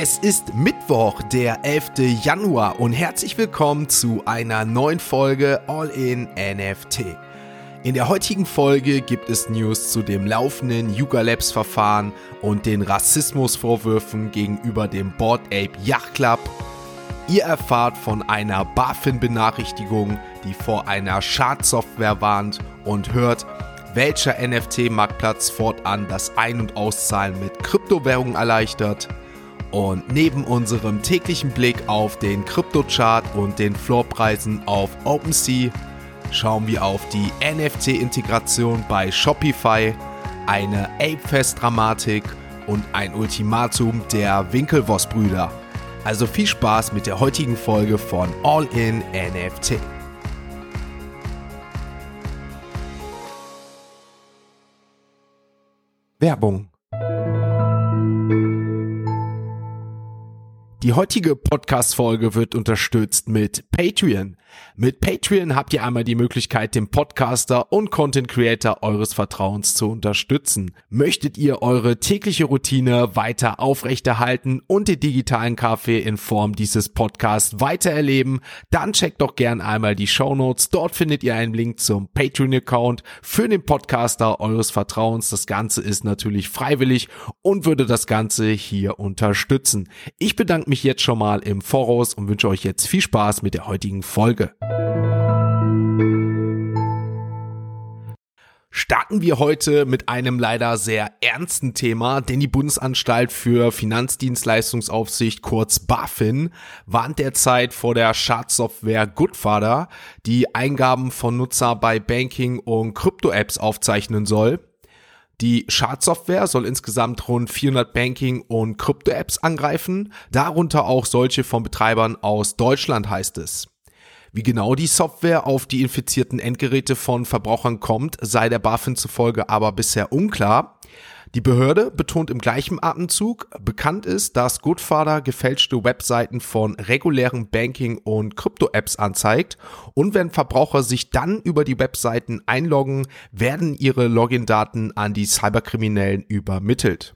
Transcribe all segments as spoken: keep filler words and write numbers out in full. Es ist Mittwoch, der elfter Januar und herzlich willkommen zu einer neuen Folge All-In-N F T. In der heutigen Folge gibt es News zu dem laufenden Yuga Labs Verfahren und den Rassismusvorwürfen gegenüber dem Bored Ape Yacht Club. Ihr erfahrt von einer BaFin-Benachrichtigung, die vor einer Schadsoftware warnt, und hört, welcher N F T-Marktplatz fortan das Ein- und Auszahlen mit Kryptowährungen erleichtert. Und neben unserem täglichen Blick auf den Kryptochart und den Floorpreisen auf OpenSea schauen wir auf die N F T-Integration bei Shopify, eine Ape Fest-Dramatik und ein Ultimatum der Winkelwoss-Brüder. Also viel Spaß mit der heutigen Folge von All-In-N F T. Werbung. Die heutige Podcast-Folge wird unterstützt mit Patreon. Mit Patreon habt ihr einmal die Möglichkeit, den Podcaster und Content-Creator eures Vertrauens zu unterstützen. Möchtet ihr eure tägliche Routine weiter aufrechterhalten und den digitalen Kaffee in Form dieses Podcasts weitererleben, dann checkt doch gern einmal die Shownotes. Dort findet ihr einen Link zum Patreon-Account für den Podcaster eures Vertrauens. Das Ganze ist natürlich freiwillig und würde das Ganze hier unterstützen. Ich bedanke mich jetzt schon mal im Voraus und wünsche euch jetzt viel Spaß mit der heutigen Folge. Starten wir heute mit einem leider sehr ernsten Thema, denn die Bundesanstalt für Finanzdienstleistungsaufsicht, kurz BaFin, warnt derzeit vor der Schadsoftware Goodfather, die Eingaben von Nutzer bei Banking- und Krypto-Apps aufzeichnen soll. Die Schadsoftware soll insgesamt rund vierhundert Banking- und Krypto-Apps angreifen, darunter auch solche von Betreibern aus Deutschland, heißt es. Wie genau die Software auf die infizierten Endgeräte von Verbrauchern kommt, sei der BaFin zufolge aber bisher unklar. Die Behörde betont im gleichen Atemzug, bekannt ist, dass Goodfather gefälschte Webseiten von regulären Banking- und Krypto-Apps anzeigt, und wenn Verbraucher sich dann über die Webseiten einloggen, werden ihre Login-Daten an die Cyberkriminellen übermittelt.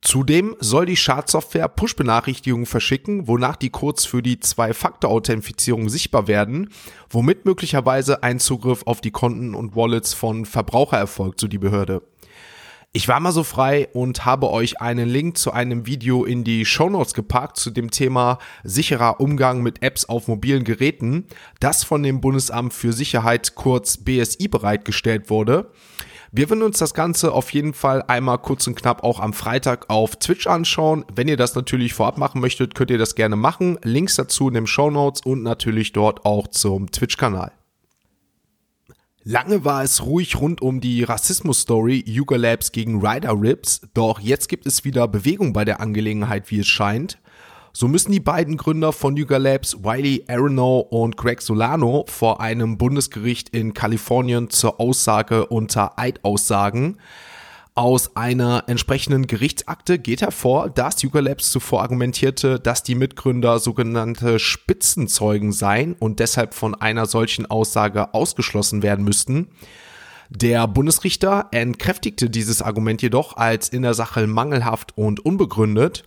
Zudem soll die Schadsoftware Push-Benachrichtigungen verschicken, wonach die Codes für die Zwei-Faktor-Authentifizierung sichtbar werden, womit möglicherweise ein Zugriff auf die Konten und Wallets von Verbrauchern erfolgt, so die Behörde. Ich war mal so frei und habe euch einen Link zu einem Video in die Shownotes gepackt zu dem Thema sicherer Umgang mit Apps auf mobilen Geräten, das von dem Bundesamt für Sicherheit, kurz B S I, bereitgestellt wurde. Wir würden uns das Ganze auf jeden Fall einmal kurz und knapp auch am Freitag auf Twitch anschauen. Wenn ihr das natürlich vorab machen möchtet, könnt ihr das gerne machen. Links dazu in den Shownotes und natürlich dort auch zum Twitch-Kanal. Lange war es ruhig rund um die Rassismus-Story Yuga Labs gegen Ryder Ripps, doch jetzt gibt es wieder Bewegung bei der Angelegenheit, wie es scheint. So müssen die beiden Gründer von Yuga Labs, Wiley Arano und Greg Solano, vor einem Bundesgericht in Kalifornien zur Aussage unter Eid aussagen. Aus einer entsprechenden Gerichtsakte geht hervor, dass Yuga Labs zuvor argumentierte, dass die Mitgründer sogenannte Spitzenzeugen seien und deshalb von einer solchen Aussage ausgeschlossen werden müssten. Der Bundesrichter entkräftigte dieses Argument jedoch als in der Sache mangelhaft und unbegründet.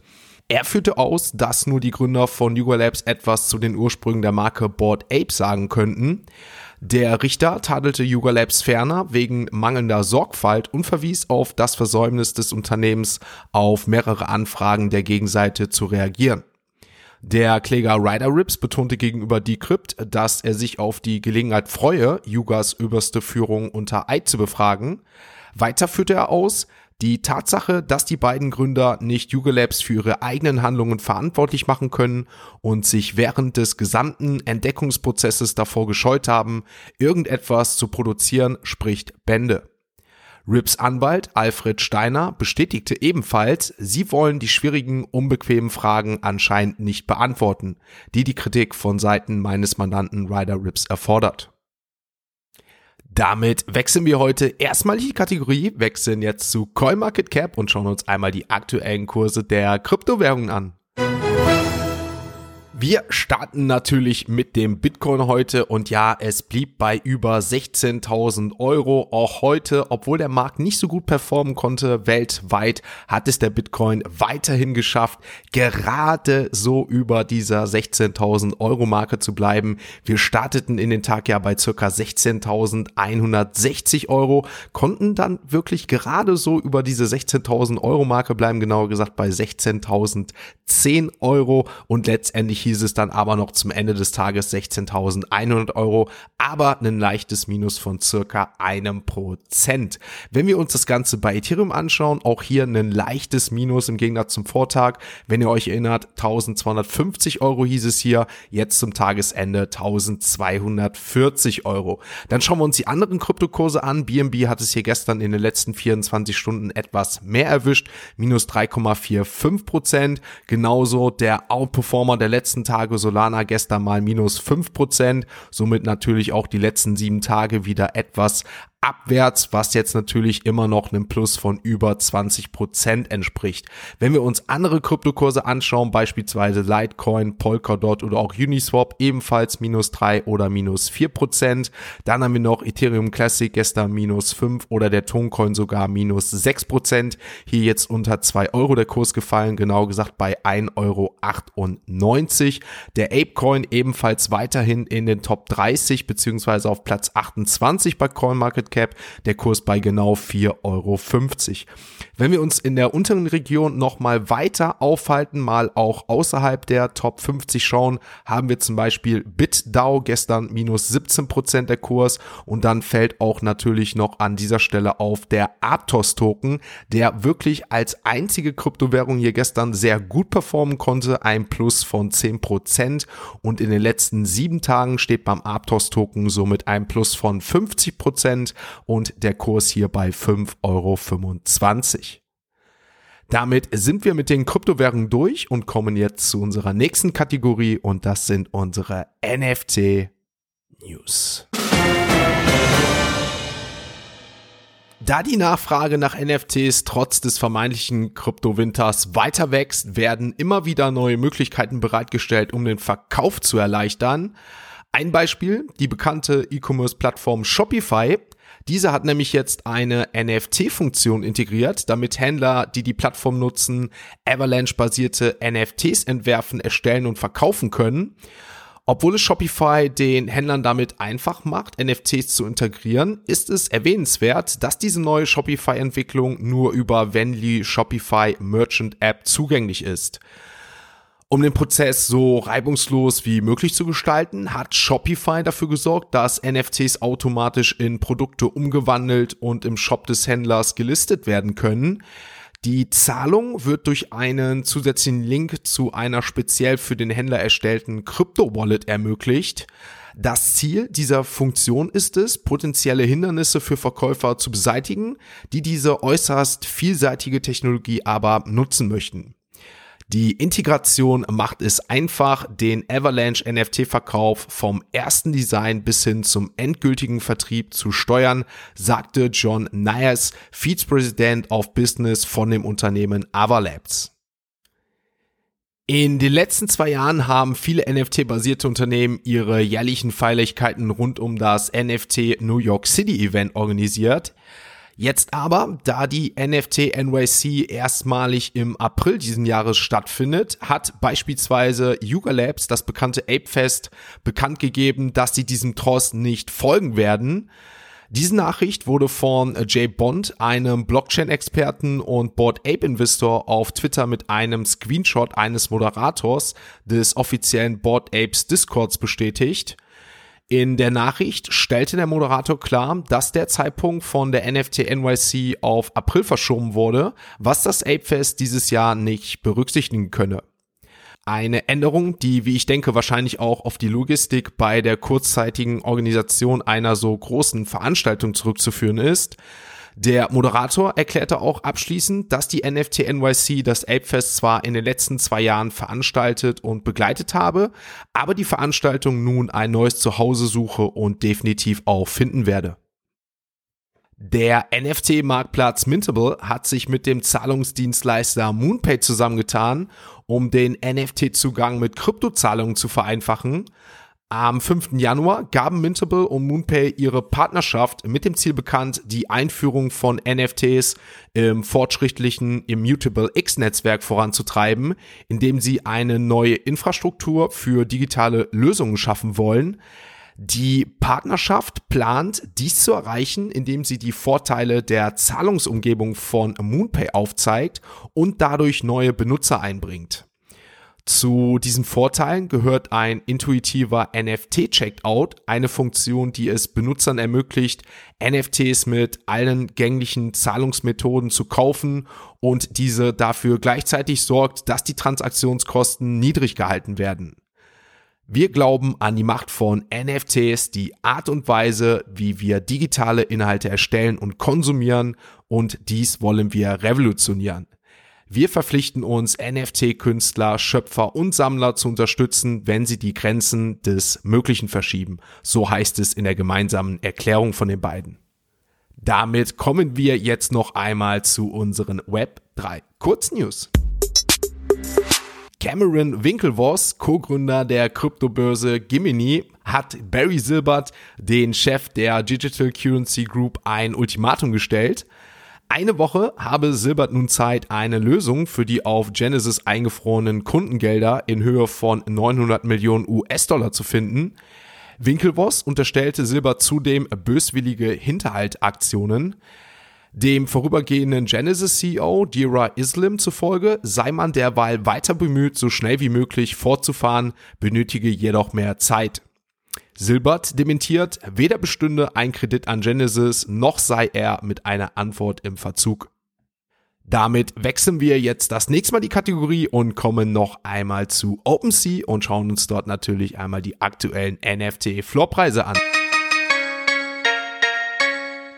Er führte aus, dass nur die Gründer von Yuga Labs etwas zu den Ursprüngen der Marke Bored Ape sagen könnten. Der Richter tadelte Yuga Labs ferner wegen mangelnder Sorgfalt und verwies auf das Versäumnis des Unternehmens, auf mehrere Anfragen der Gegenseite zu reagieren. Der Kläger Ryder Ripps betonte gegenüber Decrypt, dass er sich auf die Gelegenheit freue, Yugas oberste Führung unter Eid zu befragen. Weiter führte er aus, die Tatsache, dass die beiden Gründer nicht Yuga Labs für ihre eigenen Handlungen verantwortlich machen können und sich während des gesamten Entdeckungsprozesses davor gescheut haben, irgendetwas zu produzieren, spricht Bände. Ripps Anwalt Alfred Steiner bestätigte ebenfalls, sie wollen die schwierigen, unbequemen Fragen anscheinend nicht beantworten, die die Kritik von Seiten meines Mandanten Ryder Ripps erfordert. Damit wechseln wir heute erstmal die Kategorie, wechseln jetzt zu CoinMarketCap und schauen uns einmal die aktuellen Kurse der Kryptowährungen an. Wir starten natürlich mit dem Bitcoin heute und ja, es blieb bei über sechzehntausend Euro auch heute. Obwohl der Markt nicht so gut performen konnte weltweit, hat es der Bitcoin weiterhin geschafft, gerade so über dieser sechzehntausend Euro Marke zu bleiben. Wir starteten in den Tag ja bei ca. sechzehntausendeinhundertsechzig Euro, konnten dann wirklich gerade so über diese sechzehntausend Euro Marke bleiben, genauer gesagt bei sechzehntausendzehn Euro und letztendlich hieß es dann aber noch zum Ende des Tages sechzehntausendeinhundert Euro, aber ein leichtes Minus von circa einem Prozent. Wenn wir uns das Ganze bei Ethereum anschauen, auch hier ein leichtes Minus im Gegensatz zum Vortag. Wenn ihr euch erinnert, eintausendzweihundertfünfzig Euro hieß es hier, jetzt zum Tagesende eintausendzweihundertvierzig Euro. Dann schauen wir uns die anderen Kryptokurse an. B N B hat es hier gestern in den letzten vierundzwanzig Stunden etwas mehr erwischt, minus drei Komma fünfundvierzig Prozent. Genauso der Outperformer der letzten Tage Solana gestern mal minus fünf Prozent, somit natürlich auch die letzten sieben Tage wieder etwas abwärts, was jetzt natürlich immer noch einem Plus von über zwanzig Prozent entspricht. Wenn wir uns andere Kryptokurse anschauen, beispielsweise Litecoin, Polkadot oder auch Uniswap, ebenfalls minus drei oder minus vier Prozent. Dann haben wir noch Ethereum Classic, gestern minus fünf oder der Toncoin sogar minus sechs Prozent. Hier jetzt unter zwei Euro der Kurs gefallen, genau gesagt bei ein Euro achtundneunzig. Der Apecoin ebenfalls weiterhin in den Top dreißig beziehungsweise auf Platz achtundzwanzig bei CoinMarketCap. Cap, der Kurs bei genau vier Euro fünfzig. Wenn wir uns in der unteren Region nochmal weiter aufhalten, mal auch außerhalb der Top fünfzig schauen, haben wir zum Beispiel BitDAO, gestern minus siebzehn Prozent der Kurs und dann fällt auch natürlich noch an dieser Stelle auf der Aptos Token, der wirklich als einzige Kryptowährung hier gestern sehr gut performen konnte, ein Plus von zehn Prozent und in den letzten sieben Tagen steht beim Aptos Token somit ein Plus von fünfzig Prozent und der Kurs hier bei fünf Euro fünfundzwanzig. Damit sind wir mit den Kryptowährungen durch und kommen jetzt zu unserer nächsten Kategorie und das sind unsere N F T News. Da die Nachfrage nach N F Ts trotz des vermeintlichen Kryptowinters weiter wächst, werden immer wieder neue Möglichkeiten bereitgestellt, um den Verkauf zu erleichtern. Ein Beispiel, die bekannte E-Commerce-Plattform Shopify. Diese hat nämlich jetzt eine N F T-Funktion integriert, damit Händler, die die Plattform nutzen, Avalanche-basierte N F Ts entwerfen, erstellen und verkaufen können. Obwohl es Shopify den Händlern damit einfach macht, N F Ts zu integrieren, ist es erwähnenswert, dass diese neue Shopify-Entwicklung nur über Venly Shopify Merchant App zugänglich ist. Um den Prozess so reibungslos wie möglich zu gestalten, hat Shopify dafür gesorgt, dass N F Ts automatisch in Produkte umgewandelt und im Shop des Händlers gelistet werden können. Die Zahlung wird durch einen zusätzlichen Link zu einer speziell für den Händler erstellten Krypto-Wallet ermöglicht. Das Ziel dieser Funktion ist es, potenzielle Hindernisse für Verkäufer zu beseitigen, die diese äußerst vielseitige Technologie aber nutzen möchten. Die Integration macht es einfach, den Avalanche-N F T-Verkauf vom ersten Design bis hin zum endgültigen Vertrieb zu steuern, sagte John Nias, Vizepräsident auf Business von dem Unternehmen Avalabs. In den letzten zwei Jahren haben viele N F T-basierte Unternehmen ihre jährlichen Feierlichkeiten rund um das N F T New York City Event organisiert. Jetzt aber, da die N F T N Y C erstmalig im April diesen Jahres stattfindet, hat beispielsweise Yuga Labs, das bekannte Ape Fest, bekannt gegeben, dass sie diesem Trost nicht folgen werden. Diese Nachricht wurde von Jay Bond, einem Blockchain-Experten und Bored Ape Investor, auf Twitter mit einem Screenshot eines Moderators des offiziellen Bored Apes Discords bestätigt. In der Nachricht stellte der Moderator klar, dass der Zeitpunkt von der N F T N Y C auf April verschoben wurde, was das Ape Fest dieses Jahr nicht berücksichtigen könne. Eine Änderung, die, wie ich denke, wahrscheinlich auch auf die Logistik bei der kurzzeitigen Organisation einer so großen Veranstaltung zurückzuführen ist. Der Moderator erklärte auch abschließend, dass die N F T N Y C das Ape Fest zwar in den letzten zwei Jahren veranstaltet und begleitet habe, aber die Veranstaltung nun ein neues Zuhause suche und definitiv auch finden werde. Der N F T-Marktplatz Mintable hat sich mit dem Zahlungsdienstleister Moonpay zusammengetan, um den N F T-Zugang mit Kryptozahlungen zu vereinfachen. Am fünften Januar gaben Mintable und Moonpay ihre Partnerschaft mit dem Ziel bekannt, die Einführung von N F Ts im fortschrittlichen Immutable X-Netzwerk voranzutreiben, indem sie eine neue Infrastruktur für digitale Lösungen schaffen wollen. Die Partnerschaft plant, dies zu erreichen, indem sie die Vorteile der Zahlungsumgebung von Moonpay aufzeigt und dadurch neue Benutzer einbringt. Zu diesen Vorteilen gehört ein intuitiver N F T-Checkout, eine Funktion, die es Benutzern ermöglicht, N F Ts mit allen gänglichen Zahlungsmethoden zu kaufen und diese dafür gleichzeitig sorgt, dass die Transaktionskosten niedrig gehalten werden. Wir glauben an die Macht von N F Ts, die Art und Weise, wie wir digitale Inhalte erstellen und konsumieren, und dies wollen wir revolutionieren. Wir verpflichten uns, N F T-Künstler, Schöpfer und Sammler zu unterstützen, wenn sie die Grenzen des Möglichen verschieben. So heißt es in der gemeinsamen Erklärung von den beiden. Damit kommen wir jetzt noch einmal zu unseren Web drei Kurznews. Cameron Winklevoss, Co-Gründer der Kryptobörse Gemini, hat Barry Silbert, den Chef der Digital Currency Group, ein Ultimatum gestellt. Eine Woche habe Silbert nun Zeit, eine Lösung für die auf Genesis eingefrorenen Kundengelder in Höhe von neunhundert Millionen U S-Dollar zu finden. Winklevoss unterstellte Silbert zudem böswillige Hinterhaltaktionen. Dem vorübergehenden Genesis-C E O Dira Islam zufolge sei man derweil weiter bemüht, so schnell wie möglich fortzufahren, benötige jedoch mehr Zeit. Silbert dementiert, weder bestünde ein Kredit an Genesis, noch sei er mit einer Antwort im Verzug. Damit wechseln wir jetzt das nächste Mal die Kategorie und kommen noch einmal zu OpenSea und schauen uns dort natürlich einmal die aktuellen N F T-Floorpreise an.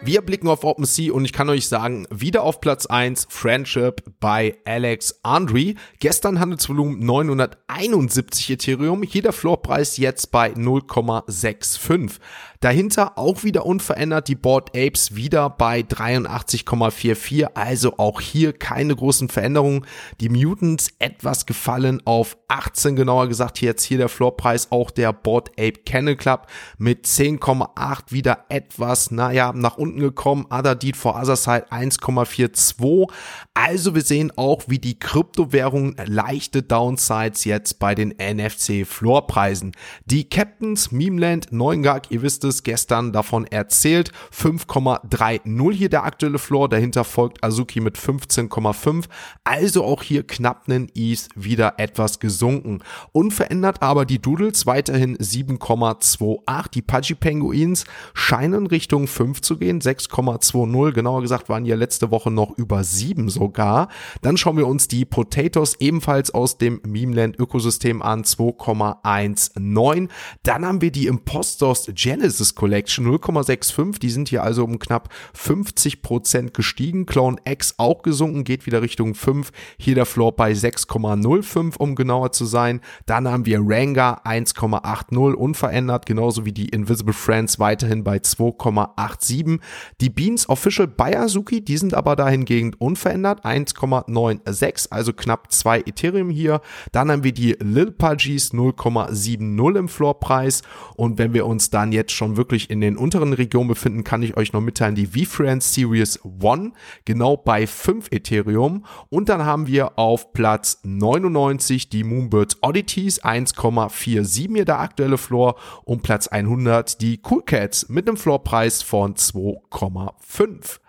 Wir blicken auf OpenSea und ich kann euch sagen, wieder auf Platz eins Friendship bei Alex Andre. Gestern Handelsvolumen neunhunderteinundsiebzig Ethereum, hier der Floorpreis jetzt bei null Komma fünfundsechzig. Dahinter auch wieder unverändert die Bored Apes, wieder bei dreiundachtzig Komma vierundvierzig, also auch hier keine großen Veränderungen. Die Mutants etwas gefallen auf achtzehn, genauer gesagt jetzt hier der Floorpreis auch der Bored Ape Kennel Club mit zehn Komma acht, wieder etwas, naja, nach unten gekommen, Other Deed for Other Side eins Komma zweiundvierzig. Also wir sehen auch, wie die Kryptowährungen leichte Downsides jetzt bei den N F C-Floorpreisen. Die Captains, MemeLand, Neungag, ihr wisst es, gestern davon erzählt, fünf Komma dreißig hier der aktuelle Floor, dahinter folgt Azuki mit fünfzehn Komma fünf, also auch hier knapp einen E T H wieder etwas gesunken. Unverändert aber die Doodles weiterhin sieben Komma achtundzwanzig, die Pudgy Penguins scheinen Richtung fünf zu gehen, sechs Komma zwanzig, genauer gesagt waren ja letzte Woche noch über sieben sogar. Dann schauen wir uns die Potatoes ebenfalls aus dem Memeland-Ökosystem an, zwei Komma neunzehn. Dann haben wir die Impostors Genesis Collection, null Komma fünfundsechzig, die sind hier also um knapp fünfzig Prozent gestiegen. Clone X auch gesunken, geht wieder Richtung fünf, hier der Floor bei sechs Komma fünf, um genauer zu sein. Dann haben wir Ranga eins Komma achtzig, unverändert, genauso wie die Invisible Friends weiterhin bei zwei Komma siebenundachtzig. Die Beans Official Bayazuki, die sind aber dahingegen unverändert, eins Komma sechsundneunzig, also knapp zwei Ethereum hier. Dann haben wir die Lil Pudgies, null Komma siebzig im Floorpreis. Und wenn wir uns dann jetzt schon wirklich in den unteren Regionen befinden, kann ich euch noch mitteilen, die V-Friends Series eins, genau bei fünf Ethereum. Und dann haben wir auf Platz neunundneunzig die Moonbirds Oddities, eins Komma siebenundvierzig hier der aktuelle Floor. Und Platz hundert die Cool Cats mit einem Floorpreis von von zwei Komma fünf.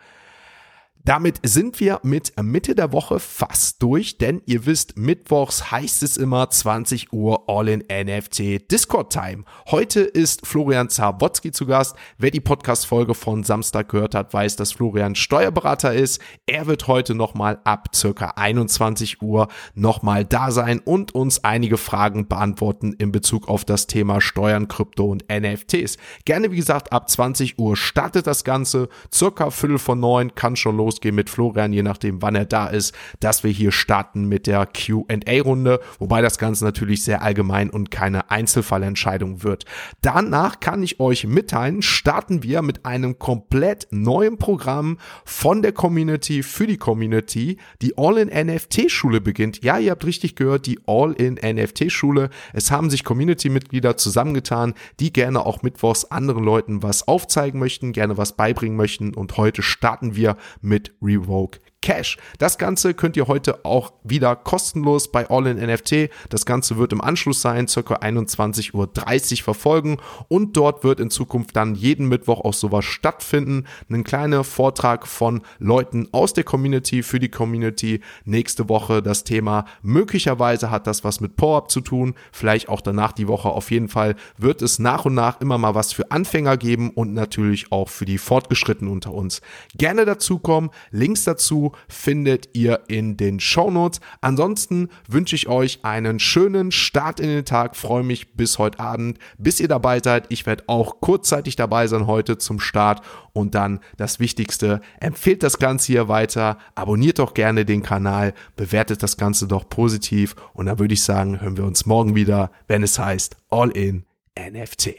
Damit sind wir mit Mitte der Woche fast durch, denn ihr wisst, mittwochs heißt es immer zwanzig Uhr All-In-N F T Discord-Time. Heute ist Florian Zawodzki zu Gast. Wer die Podcast-Folge von Samstag gehört hat, weiß, dass Florian Steuerberater ist. Er wird heute nochmal ab ca. einundzwanzig Uhr nochmal da sein und uns einige Fragen beantworten in Bezug auf das Thema Steuern, Krypto und N F Ts. Gerne, wie gesagt, ab zwanzig Uhr startet das Ganze. Circa Viertel vor neun kann schon los losgehen mit Florian, je nachdem, wann er da ist, dass wir hier starten mit der Q und A-Runde, wobei das Ganze natürlich sehr allgemein und keine Einzelfallentscheidung wird. Danach kann ich euch mitteilen, starten wir mit einem komplett neuen Programm von der Community für die Community. Die All-In-N F T-Schule beginnt. Ja, ihr habt richtig gehört, die All-In-N F T-Schule. Es haben sich Community-Mitglieder zusammengetan, die gerne auch mittwochs anderen Leuten was aufzeigen möchten, gerne was beibringen möchten, und heute starten wir mit Revoke Cash. Das Ganze könnt ihr heute auch wieder kostenlos bei All-In-N F T. Das Ganze wird im Anschluss sein, ca. einundzwanzig Uhr dreißig verfolgen, und dort wird in Zukunft dann jeden Mittwoch auch sowas stattfinden. Ein kleiner Vortrag von Leuten aus der Community für die Community. Nächste Woche das Thema, möglicherweise hat das was mit Power-Up zu tun, vielleicht auch danach die Woche. Auf jeden Fall wird es nach und nach immer mal was für Anfänger geben und natürlich auch für die Fortgeschrittenen unter uns. Gerne dazukommen, Links dazu findet ihr in den Shownotes. Ansonsten wünsche ich euch einen schönen Start in den Tag. Freue mich bis heute Abend, bis ihr dabei seid. Ich werde auch kurzzeitig dabei sein heute zum Start. Und dann das Wichtigste, empfehlt das Ganze hier weiter, abonniert doch gerne den Kanal, bewertet das Ganze doch positiv. Und dann würde ich sagen, hören wir uns morgen wieder, wenn es heißt All-In-N F T.